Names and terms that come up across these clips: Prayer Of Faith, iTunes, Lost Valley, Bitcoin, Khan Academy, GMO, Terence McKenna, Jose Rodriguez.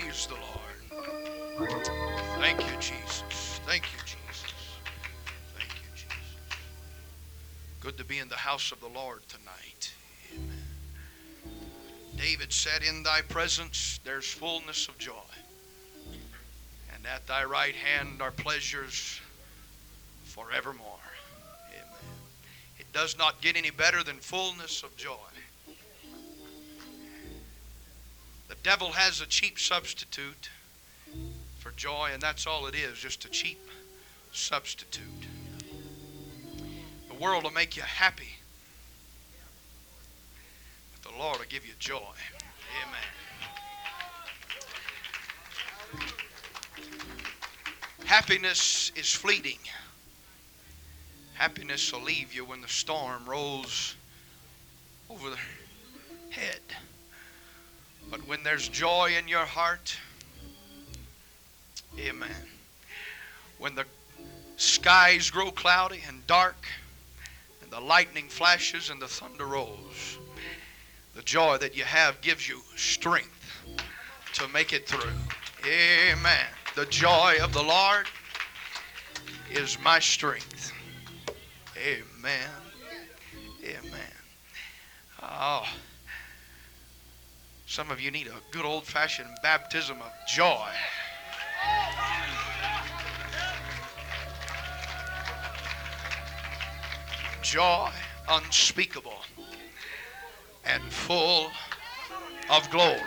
Praise the Lord. Thank you, Jesus. Thank you, Jesus. Thank you, Jesus. Good to be in the house of the Lord tonight. Amen. David said, in thy presence there's fullness of joy, and at thy right hand are pleasures forevermore. Amen. It does not get any better than fullness of joy. The devil has a cheap substitute for joy, and that's all it is, just a cheap substitute. The world will make you happy. The Lord will give you joy. Amen. Happiness is fleeting. Happiness will leave you when the storm rolls over the head. But when there's joy in your heart, amen. When the skies grow cloudy and dark, and the lightning flashes and the thunder rolls, the joy that you have gives you strength to make it through. Amen. The joy of the Lord is my strength. Amen. Amen. Oh, some of you need a good old-fashioned baptism of joy. Joy unspeakable and full of glory.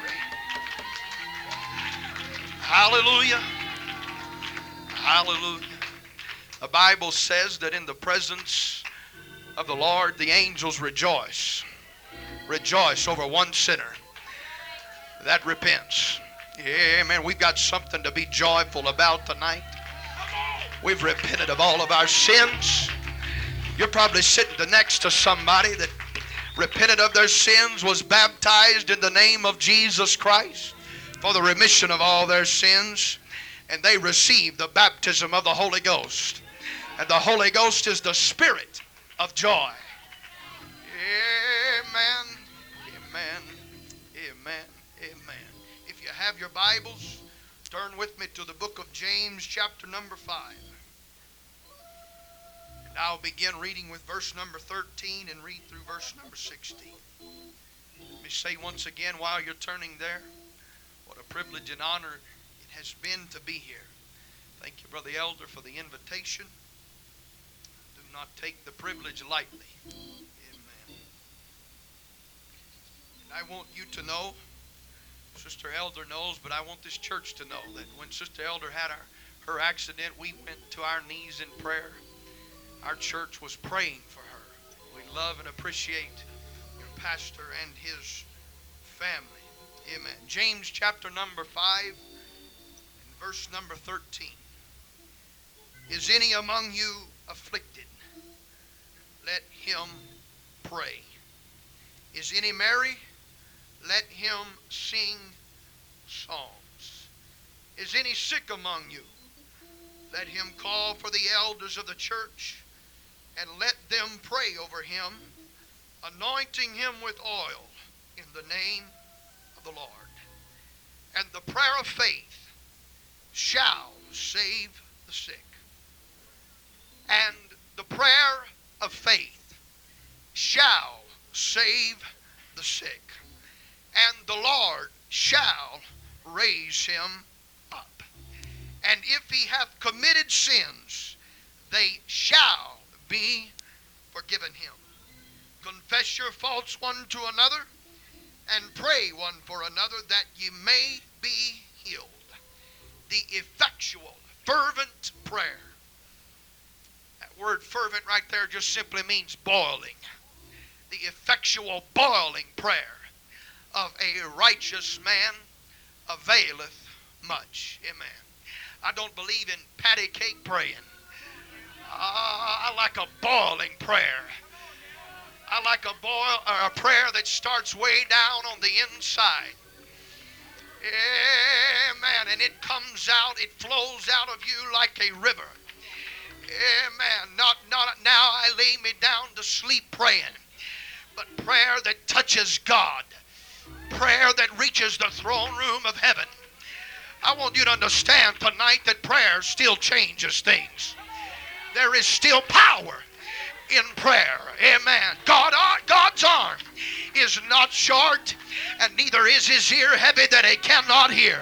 Hallelujah. Hallelujah. The Bible says that in the presence of the Lord, the angels rejoice. Rejoice over one sinner that repents. Amen. We've got something to be joyful about tonight. We've repented of all of our sins. You're probably sitting next to somebody that repented of their sins, was baptized in the name of Jesus Christ for the remission of all their sins, and they received the baptism of the Holy Ghost. And the Holy Ghost is the spirit of joy. Amen. Amen. Amen. Amen. If you have your Bibles, turn with me to the book of James, chapter number 5. I'll begin reading with verse number 13 and read through verse number 16. Let me say once again while you're turning there, what a privilege and honor it has been to be here. Thank you, Brother Elder, for the invitation. Do not take the privilege lightly. Amen. And I want you to know, Sister Elder knows, but I want this church to know that when Sister Elder had her accident, we went to our knees in prayer. Our church was praying for her. We love and appreciate your pastor and his family. Amen. James chapter number 5 and verse number 13. Is any among you afflicted? Let him pray. Is any merry? Let him sing psalms. Is any sick among you? Let him call for the elders of the church, and let them pray over him, anointing him with oil in the name of the Lord. And the prayer of faith shall save the sick. And the prayer of faith shall save the sick. And the Lord shall raise him up. And if he hath committed sins, they shall be forgiven him. Confess your faults one to another, and pray one for another that ye may be healed. The effectual, fervent prayer. That word fervent right there just simply means boiling. The effectual boiling prayer of a righteous man availeth much. Amen. I don't believe in patty cake praying. I like a boiling prayer. I like a prayer that starts way down on the inside. Amen. And it comes out, it flows out of you like a river. Amen. Not now I lay me down to sleep praying, but prayer that touches God. Prayer that reaches the throne room of heaven. I want you to understand tonight that prayer still changes things. There is still power in prayer. Amen. God's arm is not short, and neither is his ear heavy that he cannot hear.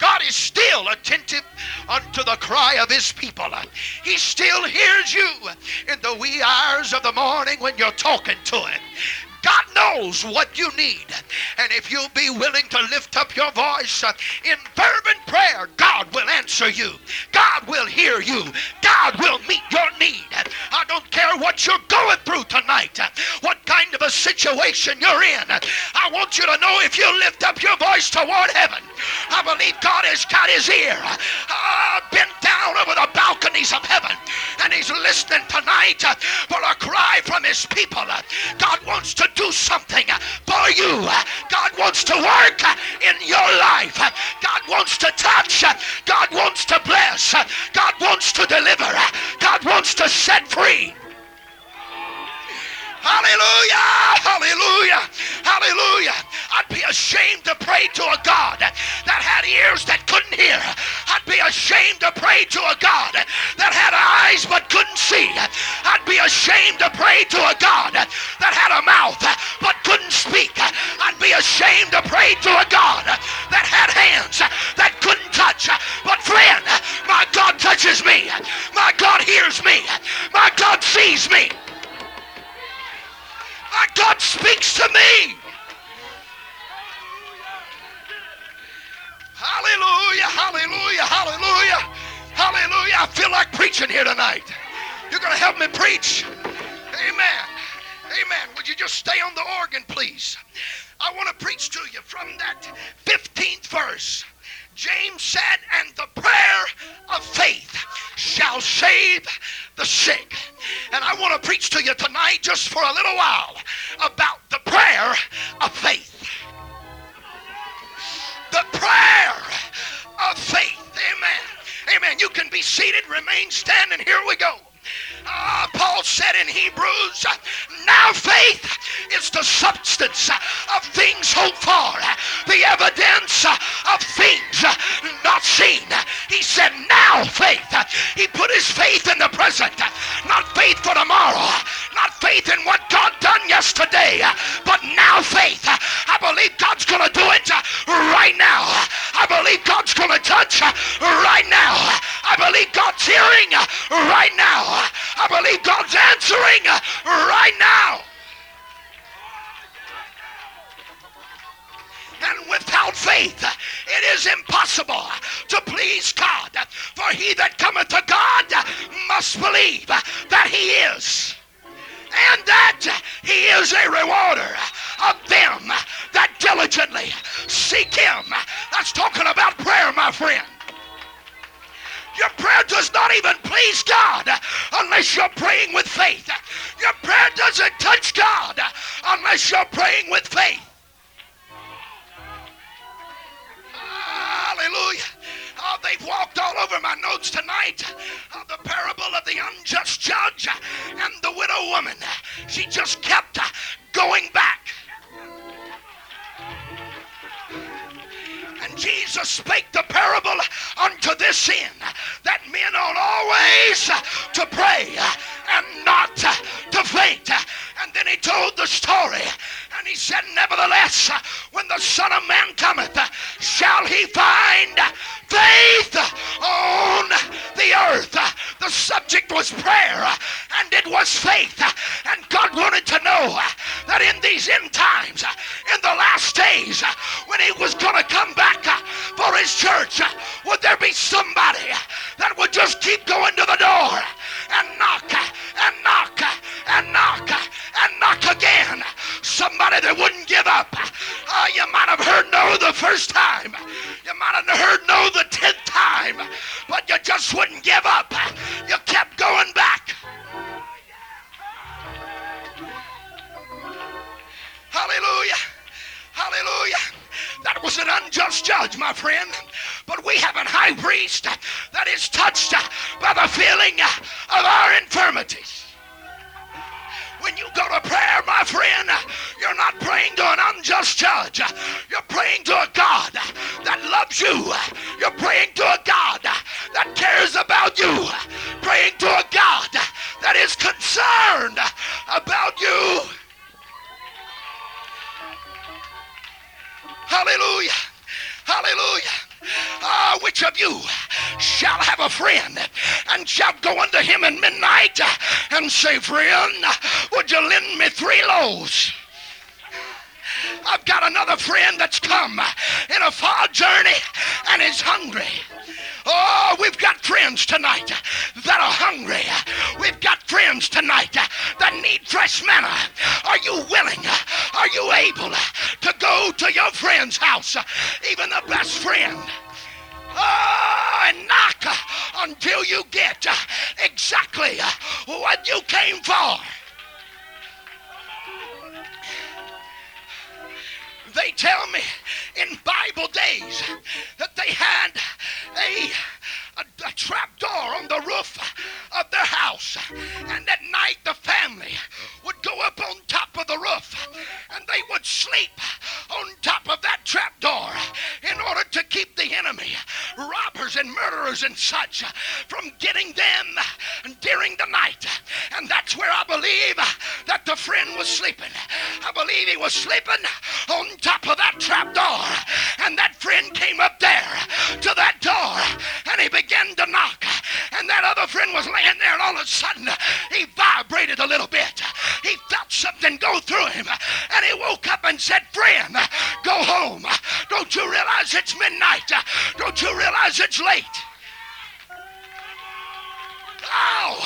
God is still attentive unto the cry of his people. He still hears you in the wee hours of the morning when you're talking to him. God knows what you need. And if you'll be willing to lift up your voice in fervent prayer, God will answer you. God will hear you. God will meet your need. I don't care what you're going through tonight, what kind of a situation you're in. I want you to know, if you lift up your voice toward heaven, I believe God has got his ear bent down over the balconies of heaven, and he's listening tonight for a cry from his people. God wants to do something for you. God wants to work in your life. God wants to touch. God wants to bless. God wants to deliver. God wants to set free. Hallelujah! Hallelujah! Hallelujah! I'd be ashamed to pray to a God that had ears that couldn't hear. I'd be ashamed to pray to a God that had eyes but couldn't see. I'd be ashamed to pray to a God that had a mouth but couldn't speak. I'd be ashamed to pray to a God that had hands that couldn't touch. But friend, my God touches me. My God hears me. My God sees me. My God speaks to me. Hallelujah, hallelujah, hallelujah, hallelujah. I feel like preaching here tonight. You're going to help me preach. Amen, amen. Would you just stay on the organ, please? I want to preach to you from that 15th verse. James said, and the prayer of faith shall save the sick. And I want to preach to you tonight just for a little while about the prayer of faith. The prayer of faith. Amen. Amen. You can be seated, remain standing. Here we go. Paul said in Hebrews, now faith is the substance of things hoped for, the evidence of things not seen. He said, now faith. He put his faith in the present, not faith for tomorrow, not faith in what God done yesterday, but now faith. I believe God's going to do it right now. I believe God's going to touch right now. I believe God's hearing right now. I believe God's answering right now. And without faith, it is impossible to please God. For he that cometh to God must believe that he is, and that he is a rewarder of them that diligently seek him. That's talking about prayer, my friend. Your prayer does not even please God unless you're praying with faith. Your prayer doesn't touch God unless you're praying with faith. Hallelujah. Oh, they've walked all over my notes tonight. The parable of the unjust judge and the widow woman. She just kept going back. And Jesus spake the parable unto this end, that men ought always to pray and not to faint. And then he told the story, and he said, nevertheless, when the Son of Man cometh, shall he find faith on the earth? The subject was prayer, and it was faith. And God wanted to know that in these end times, in the last days, when he was going to come back for his church, would there be somebody that would just keep going to the door and knock and knock and knock and knock again? Somebody that wouldn't give up. You might have heard no the first time. You might have heard no the 10th time. But you just wouldn't give up. You kept going back. Hallelujah. Hallelujah. That was an unjust judge, my friend. But we have a high priest that is touched by the feeling of our infirmities. When you go to prayer, my friend, you're not praying to an unjust judge. You're praying to a God that loves you. You're praying to a God that cares about you. Praying to a God that is concerned about you. Hallelujah. Hallelujah. Which of you shall have a friend and shall go unto him at midnight and say, friend, would you lend me 3 loaves? I've got another friend that's come in a far journey and is hungry. Oh, we've got friends tonight that are hungry. We've got friends tonight that need fresh manna. Are you willing? Are you able to go to your friend's house, even the best friend? Oh, and knock until you get exactly what you came for. They tell me in Bible days that they had a trap door on the roof of their house, and at night the family would go up on top of the roof and they would sleep on top of that trap door in order to keep the enemy, robbers and murderers and such, from getting them during the night. And that's where I believe that the friend was sleeping. I believe he was sleeping on top of that trap door, and that friend came up there to that door and he began to knock, and that other friend was laying there, and all of a sudden he vibrated a little bit. He felt something go through him and he woke up and said, friend, go home. Don't you realize it's midnight? Don't you realize it's late? Oh,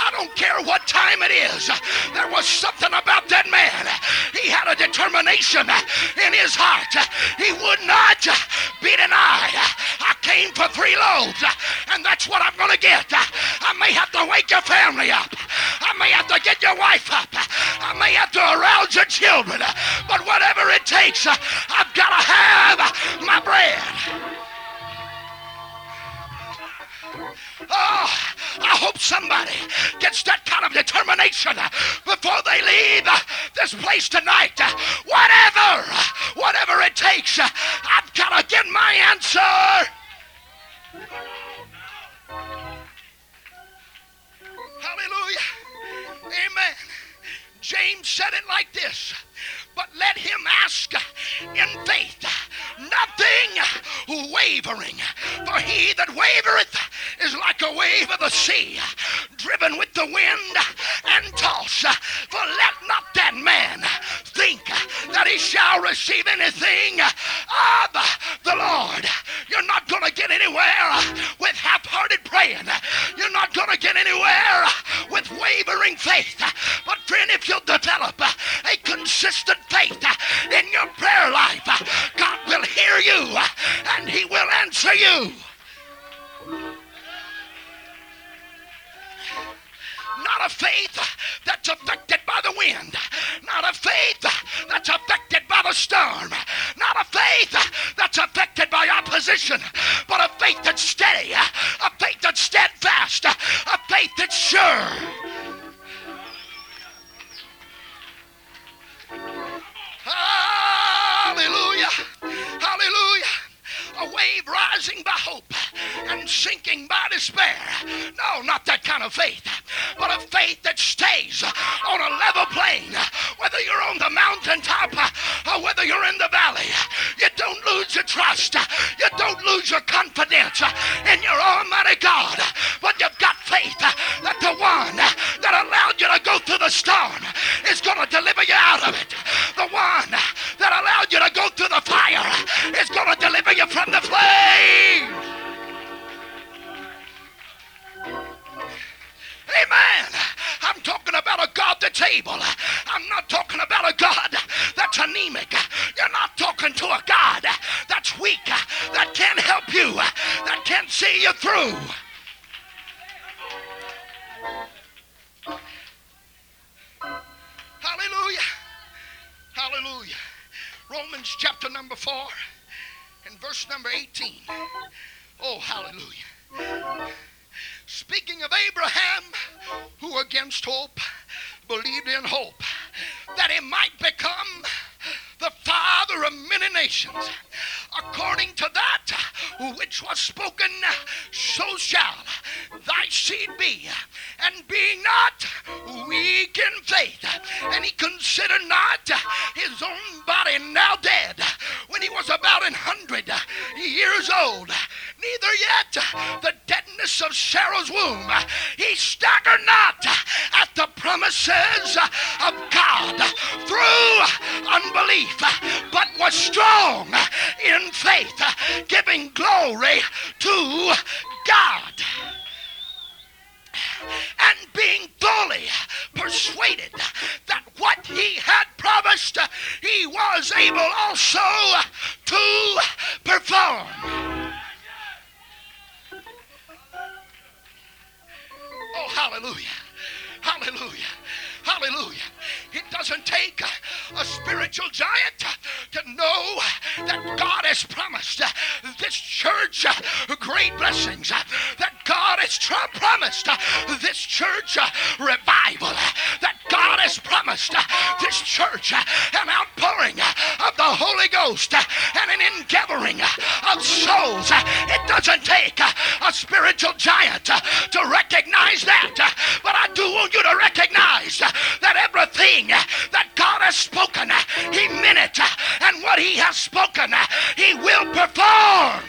I don't care what time it is. There was something about that man. He had a determination in his heart. He would not be denied. I came for 3 loaves, and that's what I'm going to get. I may have to wake your family up. I may have to get your wife up. I may have to arouse your children. But whatever it takes, I've got to have my bread. Oh, I hope somebody gets that kind of determination before they leave this place tonight. Whatever it takes, I've got to get my answer. Hallelujah. Amen. James said it like this, but let him ask in faith, nothing wavering. For he that wavereth is like a wave of the sea, driven with the wind and tossed. For let not that man think that he shall receive anything of the Lord. You're not going to get anywhere with half-hearted praying. You're not going to get anywhere with wavering faith. But friend, if you'll develop a consistent faith in your prayer life, God will hear you and he will answer you. Not a faith that's affected by the wind. Not a faith that's affected by the storm. Not a faith that's affected by opposition. But a faith that's steady. A faith that's steadfast. A faith that's sure. Hallelujah. Hallelujah. A wave rising by hope and sinking by despair. No, not that kind of faith, but a faith that stays on a level plain. Whether you're on the mountaintop or whether you're in the valley, you don't lose your trust. You don't lose your confidence in your Almighty God. But you've got faith that the one that allowed you to go through the storm is going to deliver you out of it. The one that allowed you to go through the fire is going to deliver you from the flame. Amen. I'm talking about a God that's able. I'm not talking about a God that's anemic. You're not talking to a God that's weak, that can't help you, that can't see you through. Hallelujah. Hallelujah. Romans chapter number 4. In verse number 18. Oh, hallelujah. Speaking of Abraham, who against hope believed in hope, that he might become the father of many nations, according to that which was spoken, so shall thy seed be. And being not weak in faith, and he considered not his own body now dead, when he was about 100 years old, neither yet the deadness of Sarah's womb. He staggered not at the promises of God through unbelief, but was strong in faith, giving glory to God, and being fully persuaded that what he had promised, he was able also to perform. Oh, hallelujah, hallelujah, hallelujah. It doesn't take a spiritual giant to know that God has promised this church great blessings, that God has promised this church revival, that God has promised this church an outpouring of the Holy Ghost and an ingathering of souls. It doesn't take a spiritual giant to recognize that, but I do want you to recognize that everything that God has spoken, he meant it, and what he has spoken, he will perform.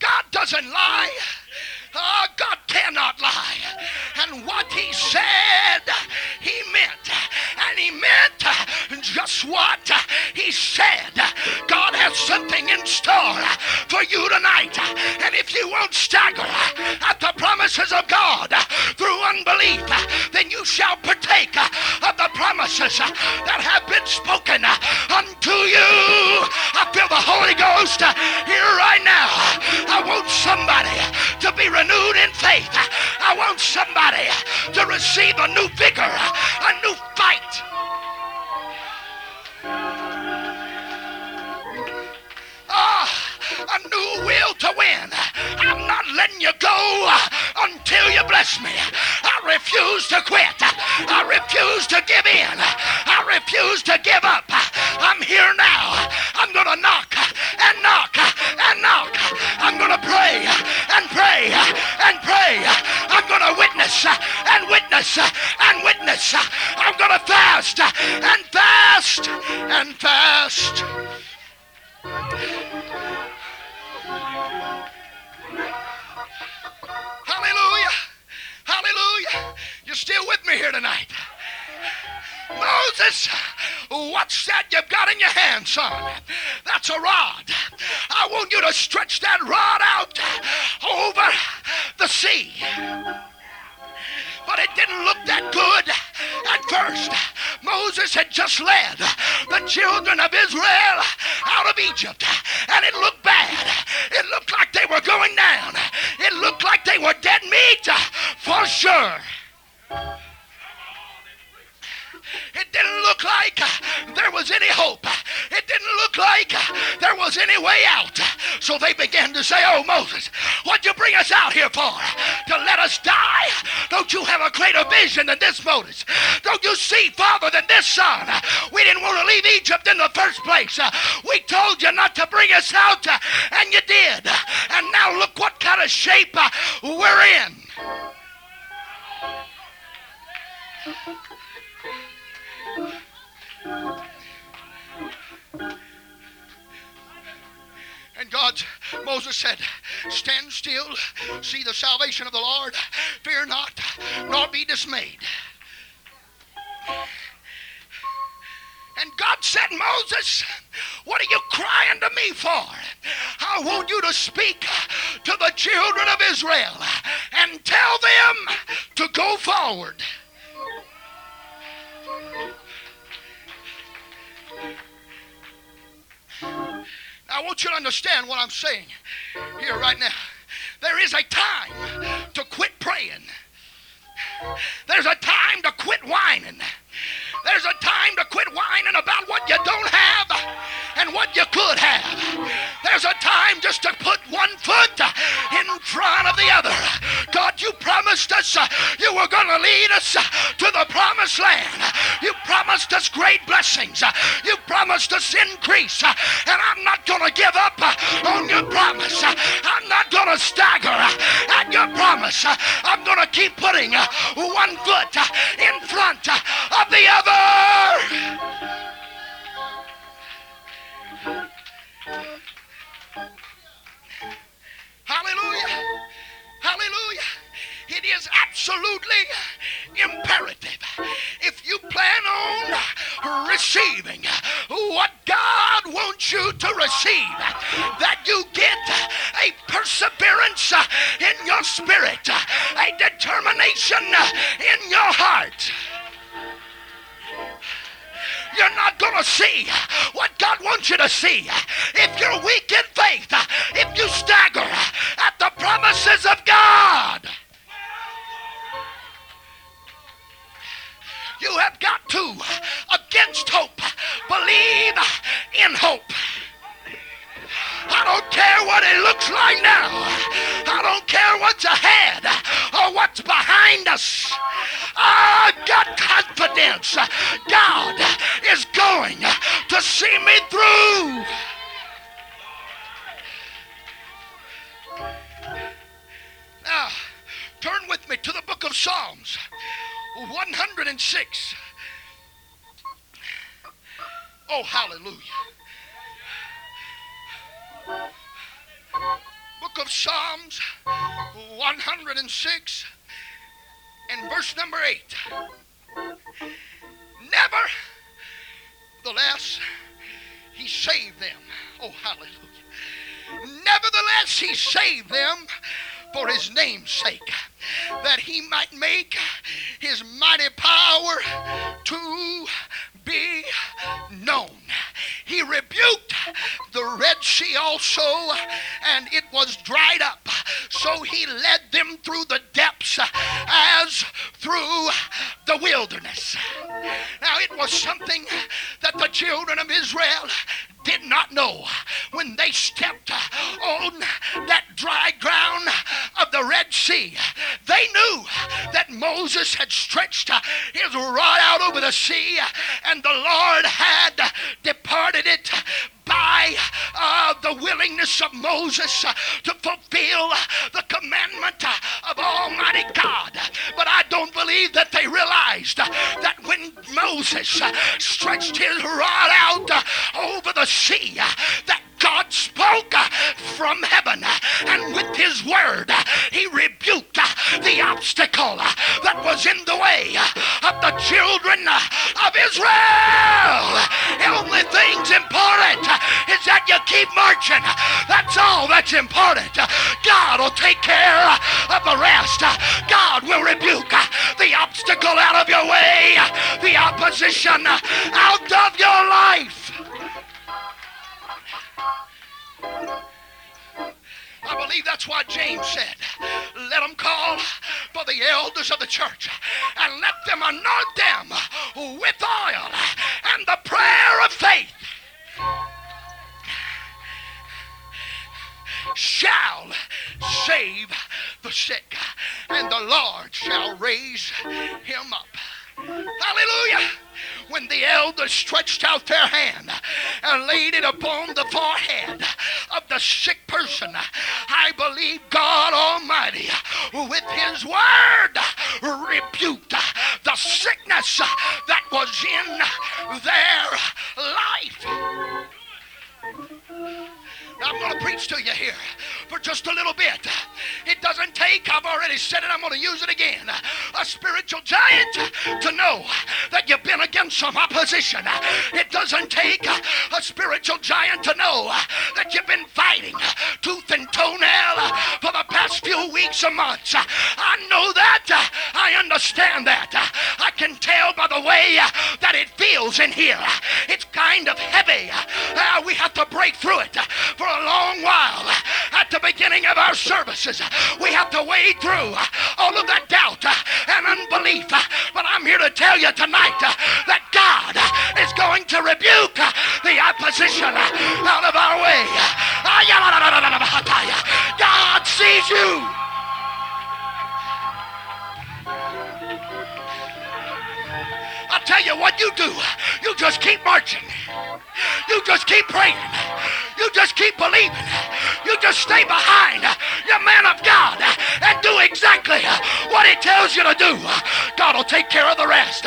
God doesn't lie. Oh, God cannot lie. And what he said, he meant. And he meant just what he said. God has something in store for you tonight. And if you won't stagger at the promises of God through unbelief, then you shall partake of the promises that have been spoken unto you. I feel the Holy Ghost here right now. I want somebody to be renewed in faith. I want somebody to receive a new vigor, a new fight. A new will to win. I'm not letting you go until you bless me. I refuse to quit. I refuse to give in. I refuse to give up. I'm here now. I'm going to knock and knock and knock. I'm going to pray and pray and pray. I'm going to witness and witness and witness. I'm going to fast and fast and fast. Hallelujah, hallelujah. You're still with me here tonight. Moses, what's that you've got in your hand, son? That's a rod. I want you to stretch that rod out over the sea. But it didn't look that good at first. Moses had just led the children of Israel out of Egypt, and it looked bad. It looked like they were going down. It looked like they were dead meat for sure. It didn't look like there was any hope. It didn't look like there was any way out. So they began to say, oh, Moses, what'd you bring us out here for? To let us die? Don't you have a greater vision than this, Moses? Don't you see farther than this, son? We didn't want to leave Egypt in the first place. We told you not to bring us out, and you did. And now look what kind of shape we're in. And God, Moses said, stand still, see the salvation of the Lord, fear not, nor be dismayed. And God said, Moses, what are you crying to me for? I want you to speak to the children of Israel and tell them to go forward. I want you to understand what I'm saying here right now. There is a time to quit praying. There's a time to quit whining. There's a time to quit whining about what you don't have and what you could have. There's There's a time just to put one foot in front of the other. God, you promised us you were going to lead us to the promised land. You promised us great blessings. You promised us increase. And I'm not going to give up on your promise. I'm not going to stagger at your promise. I'm going to keep putting one foot in front of the other. Hallelujah. Hallelujah. It is absolutely imperative if you plan on receiving what God wants you to receive, that you get a perseverance in your spirit, a determination in your heart. You're not going to see what God wants you to see if you're weak in faith, if you stagger at the promises of God. You have got to, against hope, believe in hope. I don't care what it looks like now. I don't care what's ahead or what's behind us. I've got confidence. God is going to see me through. Now, turn with me to the book of Psalms 106. Oh, hallelujah. Book of Psalms 106 and verse number 8. Nevertheless, he saved them. Oh, hallelujah. Nevertheless, he saved them for his name's sake, that he might make his mighty power to be known. He rebuked the Red Sea also, and it was dried up. So he led them through the depths as through the wilderness. Now, it was something that the children of Israel did not know when they stepped on that dry ground of the Red Sea. They knew that Moses had stretched his rod out over the sea, and the Lord had departed it by the willingness of Moses to fulfill the commandment of Almighty God. But I don't believe that they realized that when Moses stretched his rod out over the sea, that God spoke from heaven, and with his word he rebuked the obstacle that was in the way of the children of Israel. The only thing's important is that you keep marching. That's all that's important. God will take care of the rest. God will rebuke the obstacle out of your way, the opposition out of your life. I believe that's why James said, let them call for the elders of the church and let them anoint them with oil and the prayer of faith shall save the sick, and the Lord shall raise him up. Hallelujah. When the elders stretched out their hand and laid it upon the forehead of the sick person, I believe God Almighty with his word rebuked the sickness that was in their life. Now, I'm going to preach to you here for just a little bit. It doesn't take, I've already said it, I'm going to use it again, a spiritual giant to know that you've been against some opposition. It doesn't take a spiritual giant to know that you've been fighting tooth and toenail for the past few weeks or months. I know that. I understand that. I can tell by the way that it feels in here. It's kind of heavy. We have to break through it. For a long while at the beginning of our services, we have to wade through all of that doubt and unbelief. But I'm here to tell you tonight that God is going to rebuke the opposition out of our way. I tell you what you do. You just keep marching. You just keep praying. You just keep believing. You just stay behind your man of God and do exactly what he tells you to do. God will take care of the rest.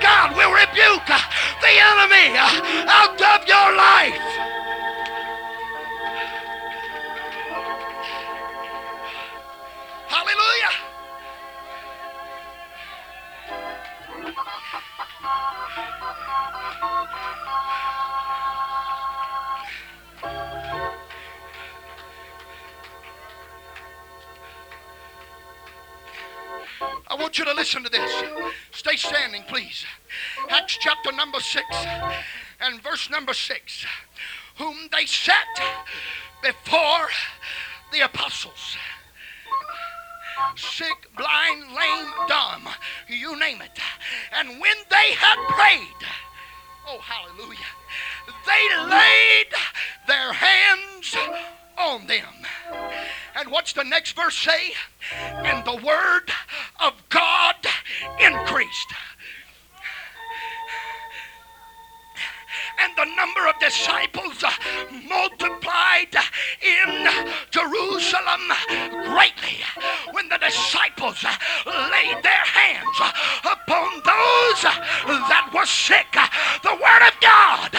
God will rebuke the enemy out of your life. Hallelujah. I want you to listen to this. Stay standing, please. Acts chapter number 6 and verse number 6. Whom they set before the apostles. Sick, blind, lame, dumb, you name it. And when they had prayed, oh hallelujah, they laid their hands on them. And what's the next verse say? And the word of God increased. And the number of disciples multiplied in Jerusalem greatly. When the disciples laid their hands upon those that were sick, the word of God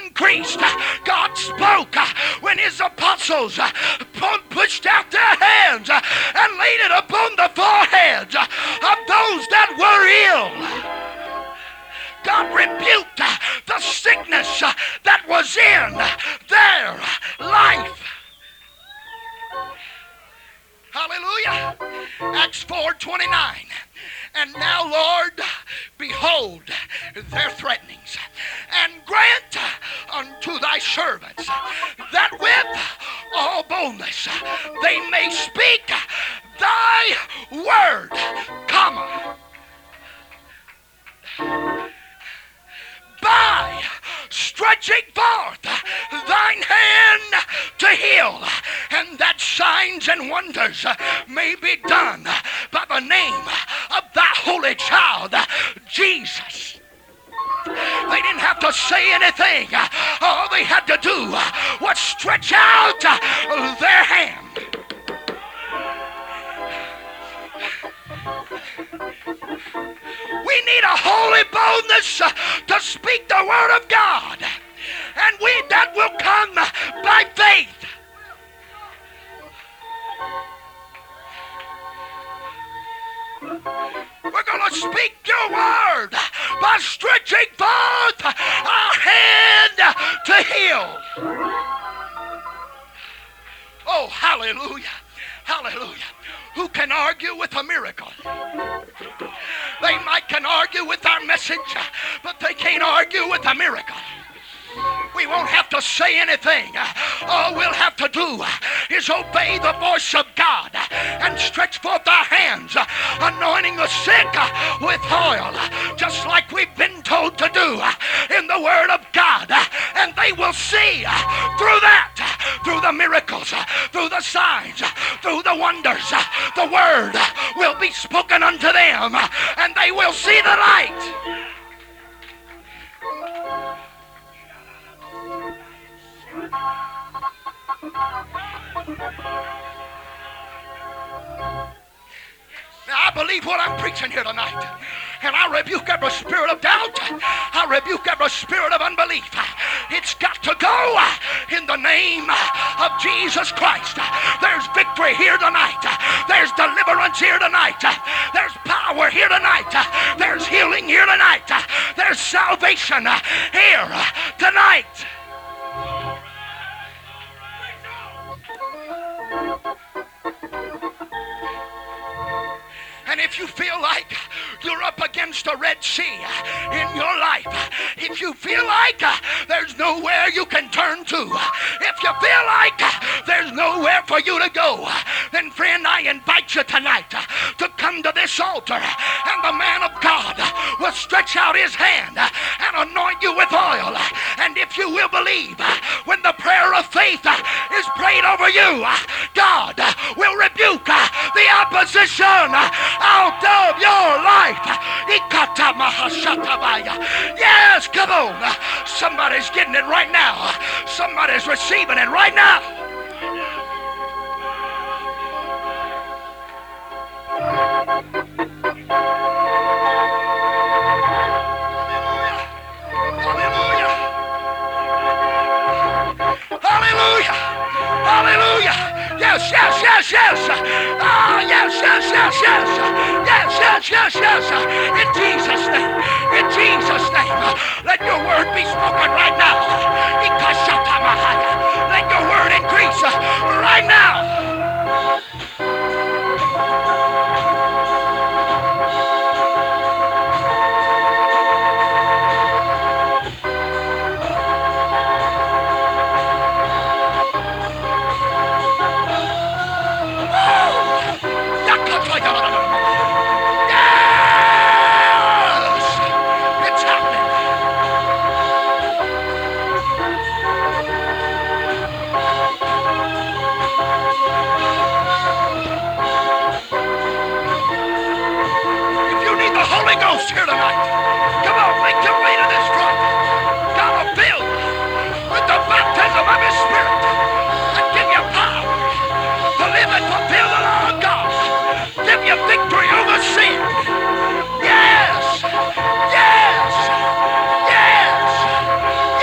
increased. God spoke when his apostles pushed out their hands and laid it upon the foreheads of those that were ill. God rebuked the sickness that was in their life. Hallelujah. Acts 4:29. And now, Lord, behold their threatenings, and grant unto thy servants that with all boldness they may speak thy word, by stretching forth thine hand to heal, and that signs and wonders may be done by the name of thy holy child Jesus. They didn't have to say anything. All they had to do was stretch out their hand. We need a holy boldness to speak the word of God, and that will come by faith. We're going to speak your word by stretching forth our hand to heal. Oh, hallelujah, hallelujah. Who can argue with a miracle? They can argue with our message, but they can't argue with a miracle. We won't have to say anything. All we'll have to do is obey the voice of God and stretch forth our hands, anointing the sick with oil, just like we've been told to do in the Word of God. And they will see through that, through the miracles, through the signs, through the wonders, the Word will be spoken unto them, and they will see the light. Now I believe what I'm preaching here tonight, and I rebuke every spirit of doubt. I rebuke every spirit of unbelief. It's got to go in the name of Jesus Christ. There's victory here tonight. There's deliverance here tonight. There's power here tonight. There's healing here tonight. There's salvation here tonight. And if you feel like you're up against a Red Sea in your life, if you feel like there's nowhere you can turn to, if you feel like there's nowhere for you to go, And friend, I invite you tonight to come to this altar, and the man of God will stretch out his hand and anoint you with oil. And if you will believe, when the prayer of faith is prayed over you, God will rebuke the opposition out of your life. Yes, come on. Somebody's getting it right now. Somebody's receiving it right now. Hallelujah. Hallelujah. Hallelujah. Yes, yes, yes, yes. Ah, yes, yes, yes, yes. Yes, yes, yes, yes. In Jesus' name. In Jesus' name. Let your word be spoken right now. Let your word increase right now. Here tonight. Come on, make your way to this front. God will fill with the baptism of His Spirit and give you power to live and fulfill the law of God. Give you victory over sin. Yes, yes, yes,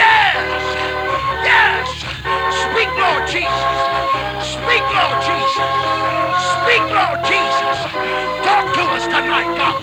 yes, yes. Speak, Lord Jesus. Speak, Lord Jesus. Speak, Lord Jesus. Talk to us tonight, God.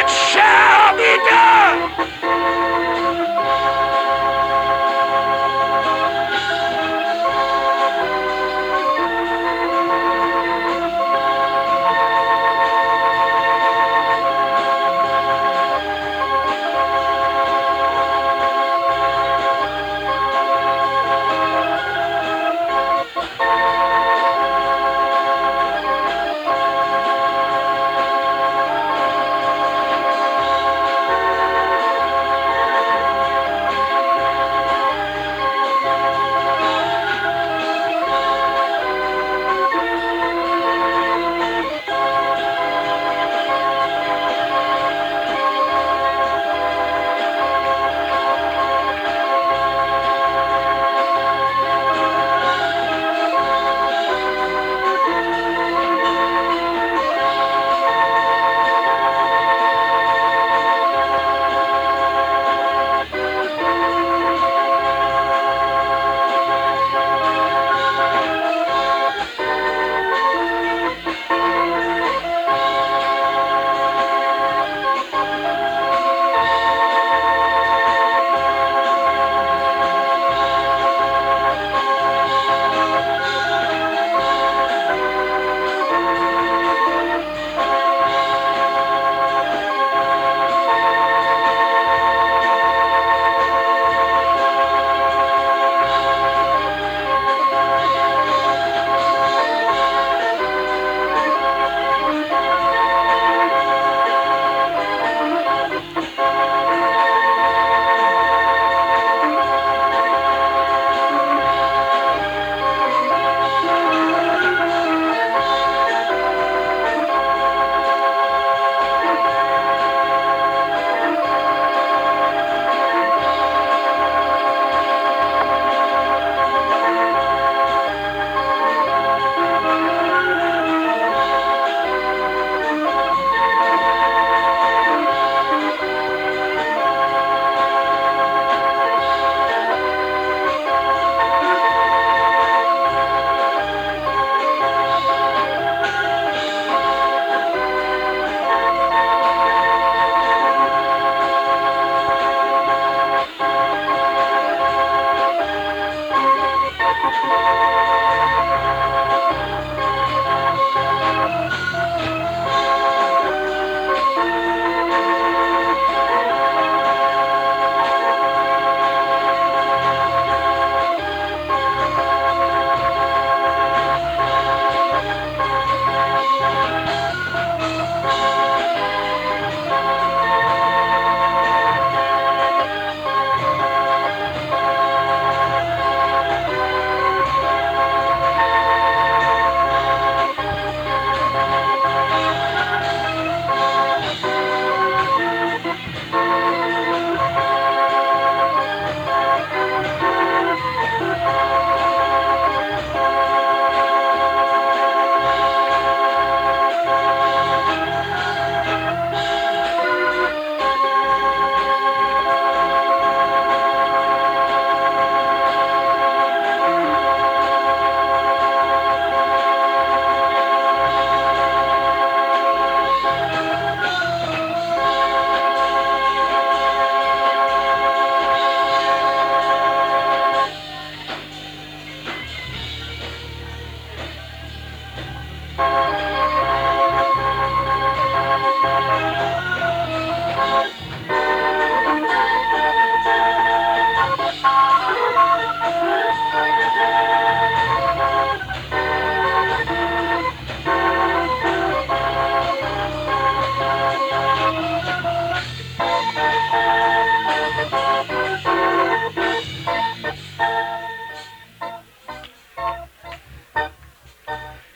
it shall be done.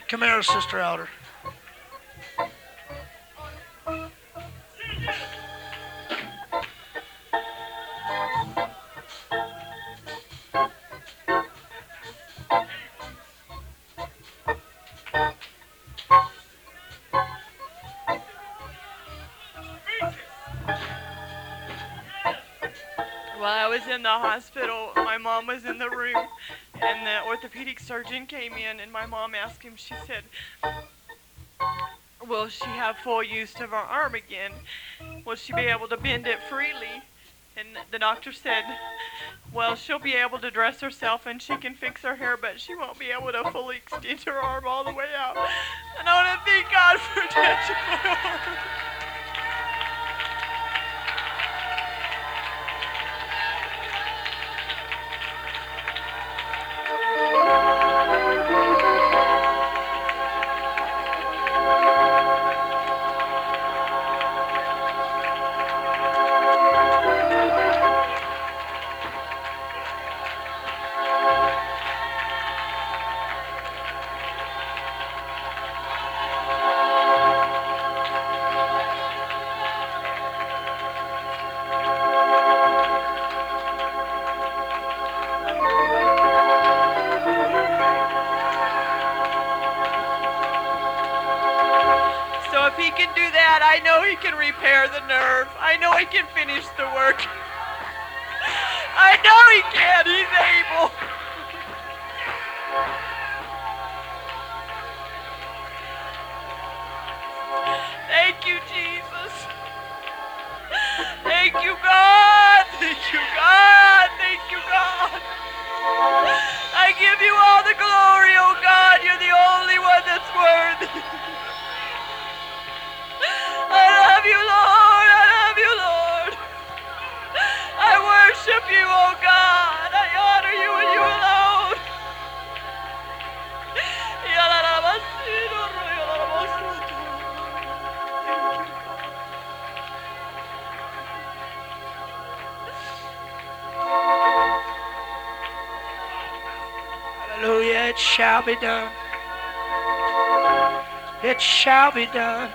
Come here, Sister Elder. Was in the room, and the orthopedic surgeon came in, and my mom asked him, she said, will she have full use of her arm again? will she be able to bend it freely? And the doctor said, well, she'll be able to dress herself and she can fix her hair, but she won't be able to fully extend her arm all the way out. And I want to thank God for touching my arm. I know he can repair the nerve. I know he can finish the work. I know he can. He's able. Thank you, Jesus. Thank you, God. Thank you, God. Thank you, God. I give you all the glory, oh God. You're the only one that's worthy. You, oh God, I honor you and you alone. Hallelujah, it shall be done. It shall be done.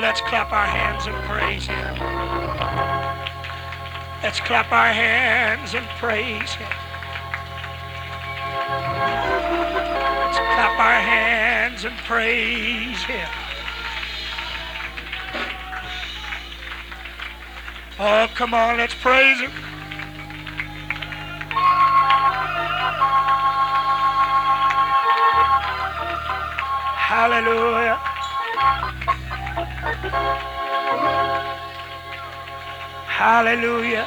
Let's clap our hands and praise Him. Let's clap our hands and praise Him. Let's clap our hands and praise Him. Oh, come on, let's praise Him. Hallelujah. Hallelujah.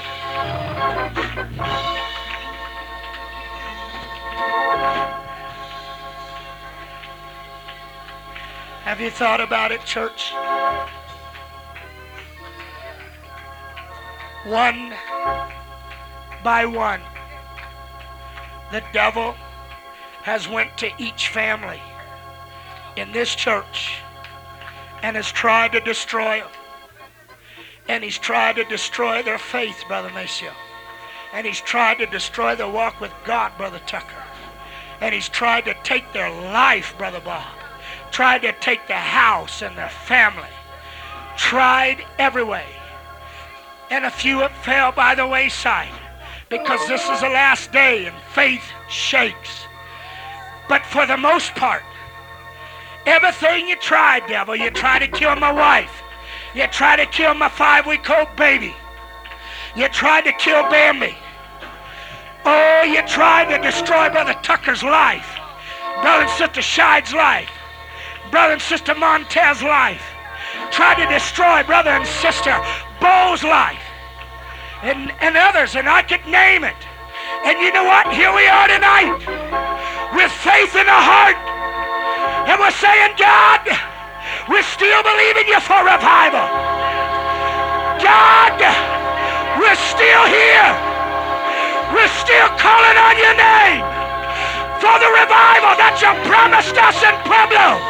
Have you thought about it, church? One by one, the devil has went to each family in this church and has tried to destroy them. And he's tried to destroy their faith, Brother Maceo. And he's tried to destroy their walk with God, Brother Tucker. And he's tried to take their life, Brother Bob. Tried to take the house and their family. Tried every way. and a few that fell by the wayside, because this is the last day and faith shakes. But for the most part, everything you try, devil, you try to kill my wife, you try to kill my 5-week-old baby, you tried to kill Bambi, oh, you tried to destroy Brother Tucker's life, Brother and Sister Shide's life, Brother and Sister Montez's life, tried to destroy Brother and Sister Bo's life, and others, and I could name it. And you know what? Here we are tonight with faith in the heart, and we're saying, God, we still believe in you for revival. God, we're still here. We're still calling on your name for the revival that you promised us in Pueblo,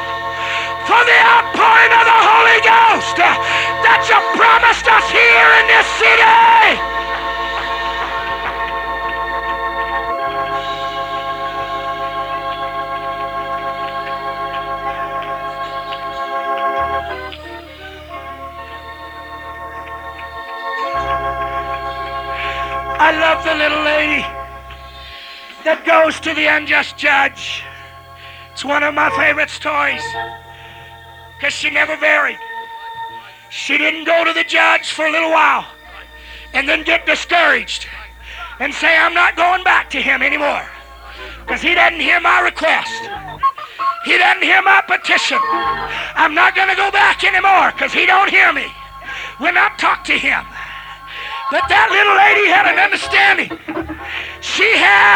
for the outpouring of the Holy Ghost that you promised us here in this city. I love the little lady that goes to the unjust judge. It's one of my favorite stories, because she never varied. She didn't go to the judge for a little while and then get discouraged and say, I'm not going back to him anymore because he doesn't hear my request. He doesn't hear my petition. I'm not going to go back anymore because he don't hear me when I talk to him. But that little lady had an understanding. She had,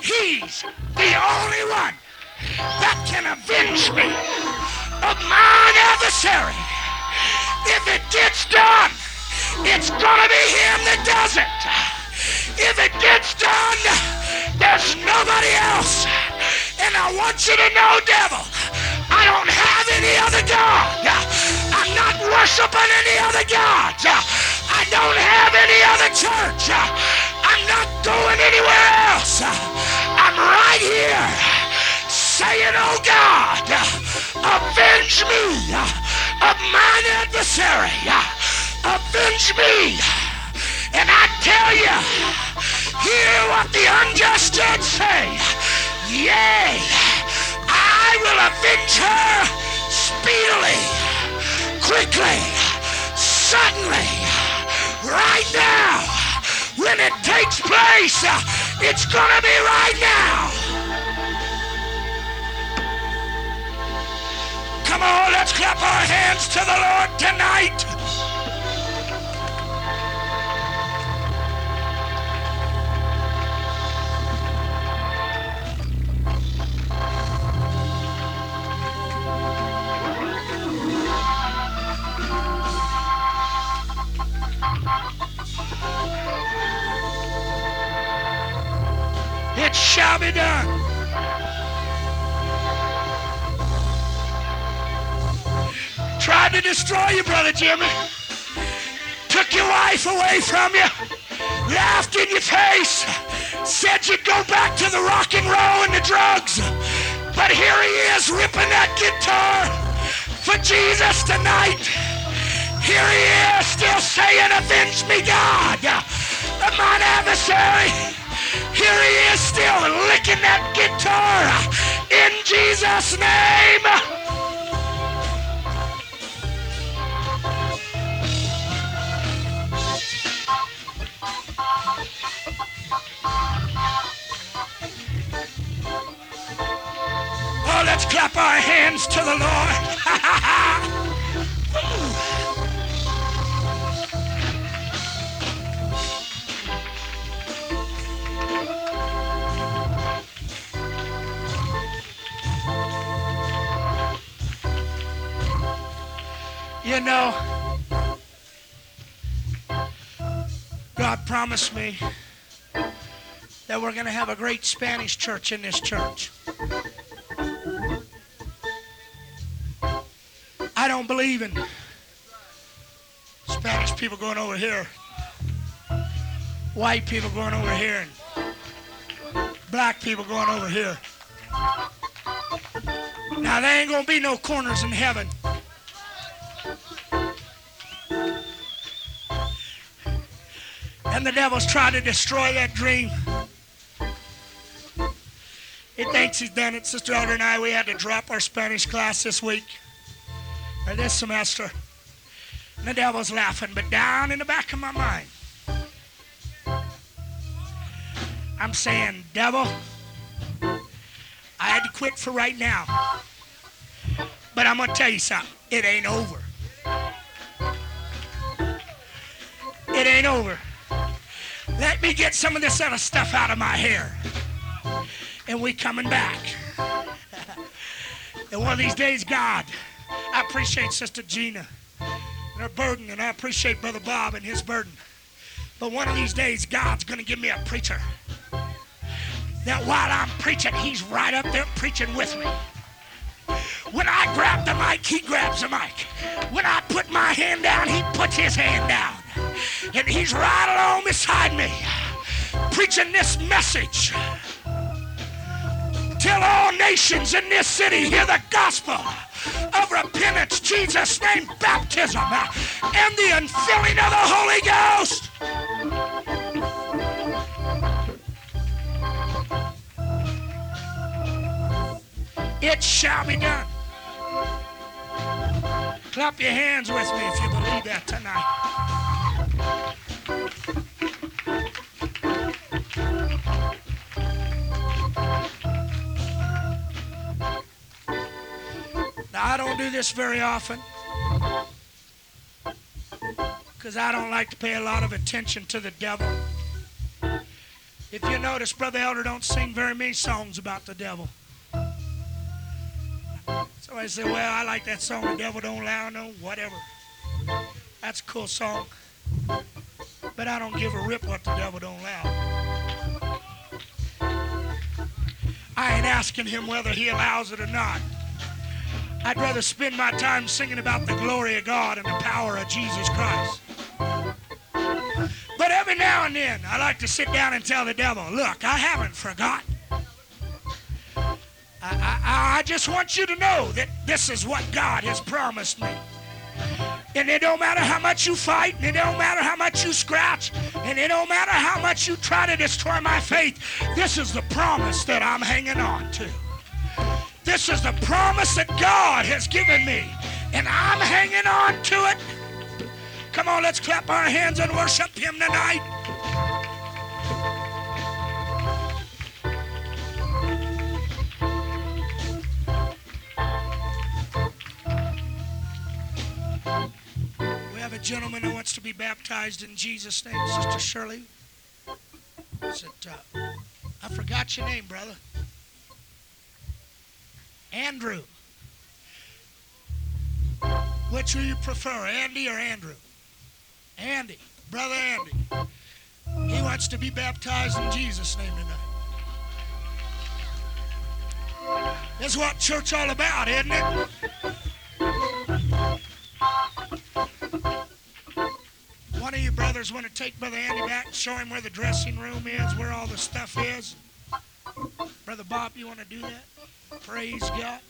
he's the only one that can avenge me of mine adversary. If it gets done, it's gonna be him that does it. If it gets done, there's nobody else. And I want you to know, devil, I don't have any other God. I'm not worshiping any other gods. I don't have any other church. I'm not going anywhere else. I'm right here saying, oh God, avenge me of mine adversary. Avenge me. And I tell you, hear what the unjust judge say. Yea, I will avenge her speedily, quickly, suddenly, right now. When it takes place, it's gonna be right now. Come on, let's clap our hands to the Lord tonight. It shall be done. Tried to destroy you, Brother Jimmy. Took your wife away from you. Laughed in your face. Said you'd go back to the rock and roll and the drugs. But here he is ripping that guitar for Jesus tonight. Here he is still saying, avenge me, God, of mine adversary. Here he is still licking that guitar in Jesus' name. Let's clap our hands to the Lord. You know, God promised me that we're going to have a great Spanish church in this church. I don't believe in Spanish people going over here, white people going over here, and black people going over here. Now, there ain't going to be no corners in heaven. and the devil's trying to destroy that dream. He thinks he's done it. Sister Elder and I, we had to drop our Spanish class this week, or this semester. And the devil's laughing, but down in the back of my mind, I'm saying, devil, I had to quit for right now. But I'm going to tell you something. It ain't over. It ain't over. Let me get some of this other stuff out of my hair. And we coming back. And one of these days, God, I appreciate Sister Gina and her burden, and I appreciate Brother Bob and his burden. But one of these days, God's going to give me a preacher that while I'm preaching, he's right up there preaching with me. When I grab the mic, he grabs the mic. When I put my hand down, he puts his hand down. And he's right along beside me, preaching this message. Till all nations in this city hear the gospel of repentance, Jesus' name, baptism, and the infilling of the Holy Ghost. It shall be done. Clap your hands with me if you believe that tonight. I don't do this very often because I don't like to pay a lot of attention to the devil. If you notice, Brother Elder don't sing very many songs about the devil. Somebody say, well, I like that song, The Devil Don't Lie, no, whatever. That's a cool song. But I don't give a rip what the devil don't allow. I ain't asking him whether he allows it or not. I'd rather spend my time singing about the glory of God and the power of Jesus Christ. But every now and then, I like to sit down and tell the devil, look, I haven't forgotten. I just want you to know that this is what God has promised me. And it don't matter how much you fight, and it don't matter how much you scratch, and it don't matter how much you try to destroy my faith. This is the promise that I'm hanging on to. This is the promise that God has given me, and I'm hanging on to it. Come on, let's clap our hands and worship him tonight. We have a gentleman who wants to be baptized in Jesus' name, Sister Shirley. I forgot your name, brother. Andrew. Which do you prefer, Andy or Andrew? Andy, Brother Andy. He wants to be baptized in Jesus' name tonight. That's what church all about, isn't it? One of you brothers want to take Brother Andy back and show him where the dressing room is, where all the stuff is. Brother Bob, you want to do that? Praise God.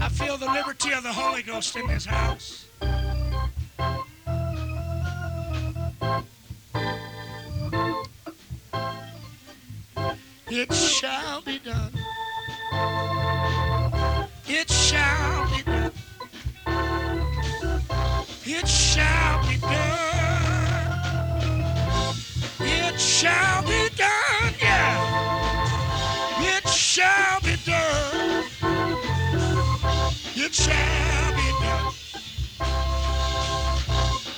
I feel the liberty of the Holy Ghost in this house. It shall be done. It shall be done. It shall be done. It shall be done, yeah. It shall be done. It shall be done.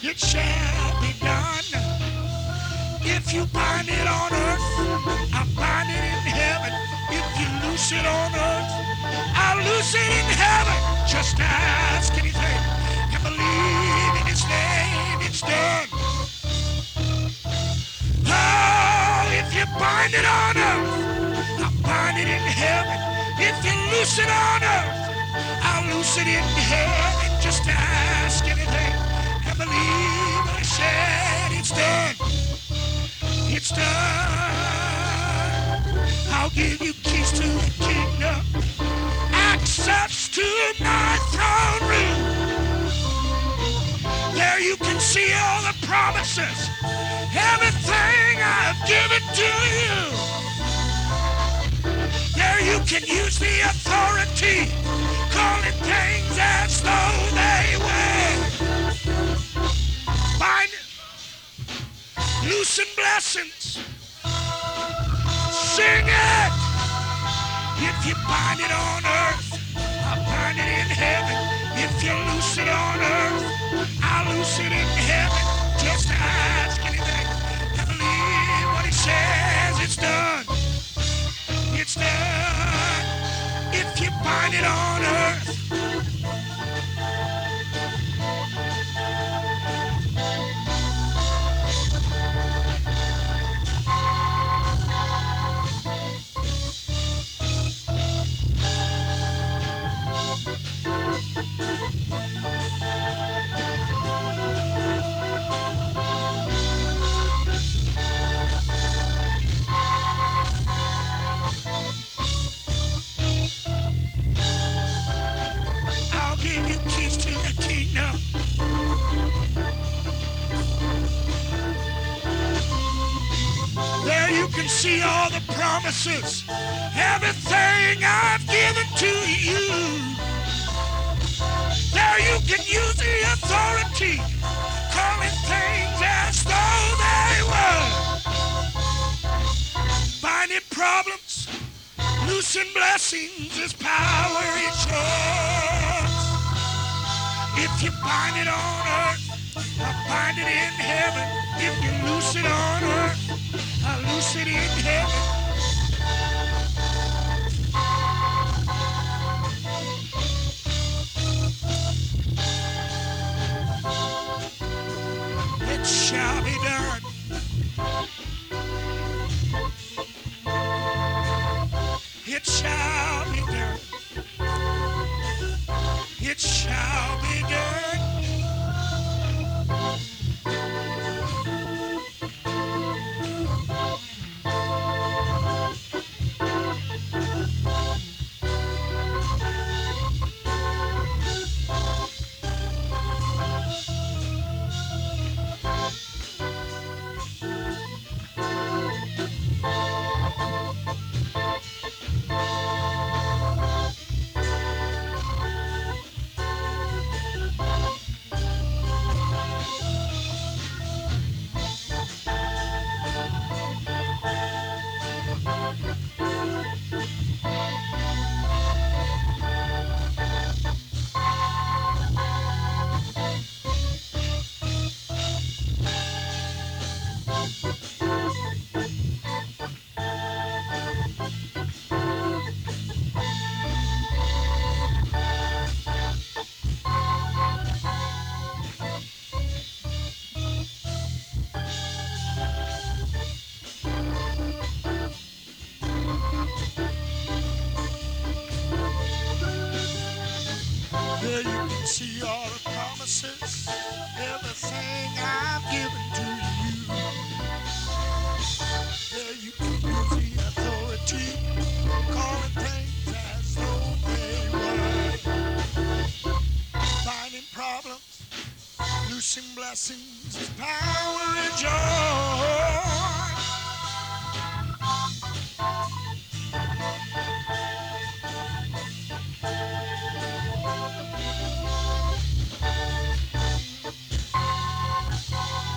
It shall be done. If you bind it on earth, I bind it in heaven. If you loose it on earth, I'll loose it in heaven. Just ask anything and believe in his name, it's done. If you bind it on earth, I'll bind it in heaven. If you loose it on earth, I'll loose it in heaven. Just to ask anything and believe what I said. It's done. It's done. I'll give you keys to the kingdom, access to my throne room. precious. Everything I've given to you. Now you can use the authority, calling things as though they were. Bind it. Loosen blessings. Sing it. If you bind it on earth, I'll bind it in heaven. If you loose it on earth, I'll loose it in heaven. Just ask anything. I believe what it says. It's done. It's done. If you bind it on earth. See all the promises, everything I've given to you. Now you can use the authority, calling things as though they were. Finding problems, loosen blessings, His power is yours. If you bind it on earth, I'll bind it in heaven. If you loose it on earth, I'll loose it in heaven. It shall be done. It shall be done. It shall be done. See all the promises, everything I've given to you. There you can use the authority, calling things as though they were. Finding problems, losing blessings, is power.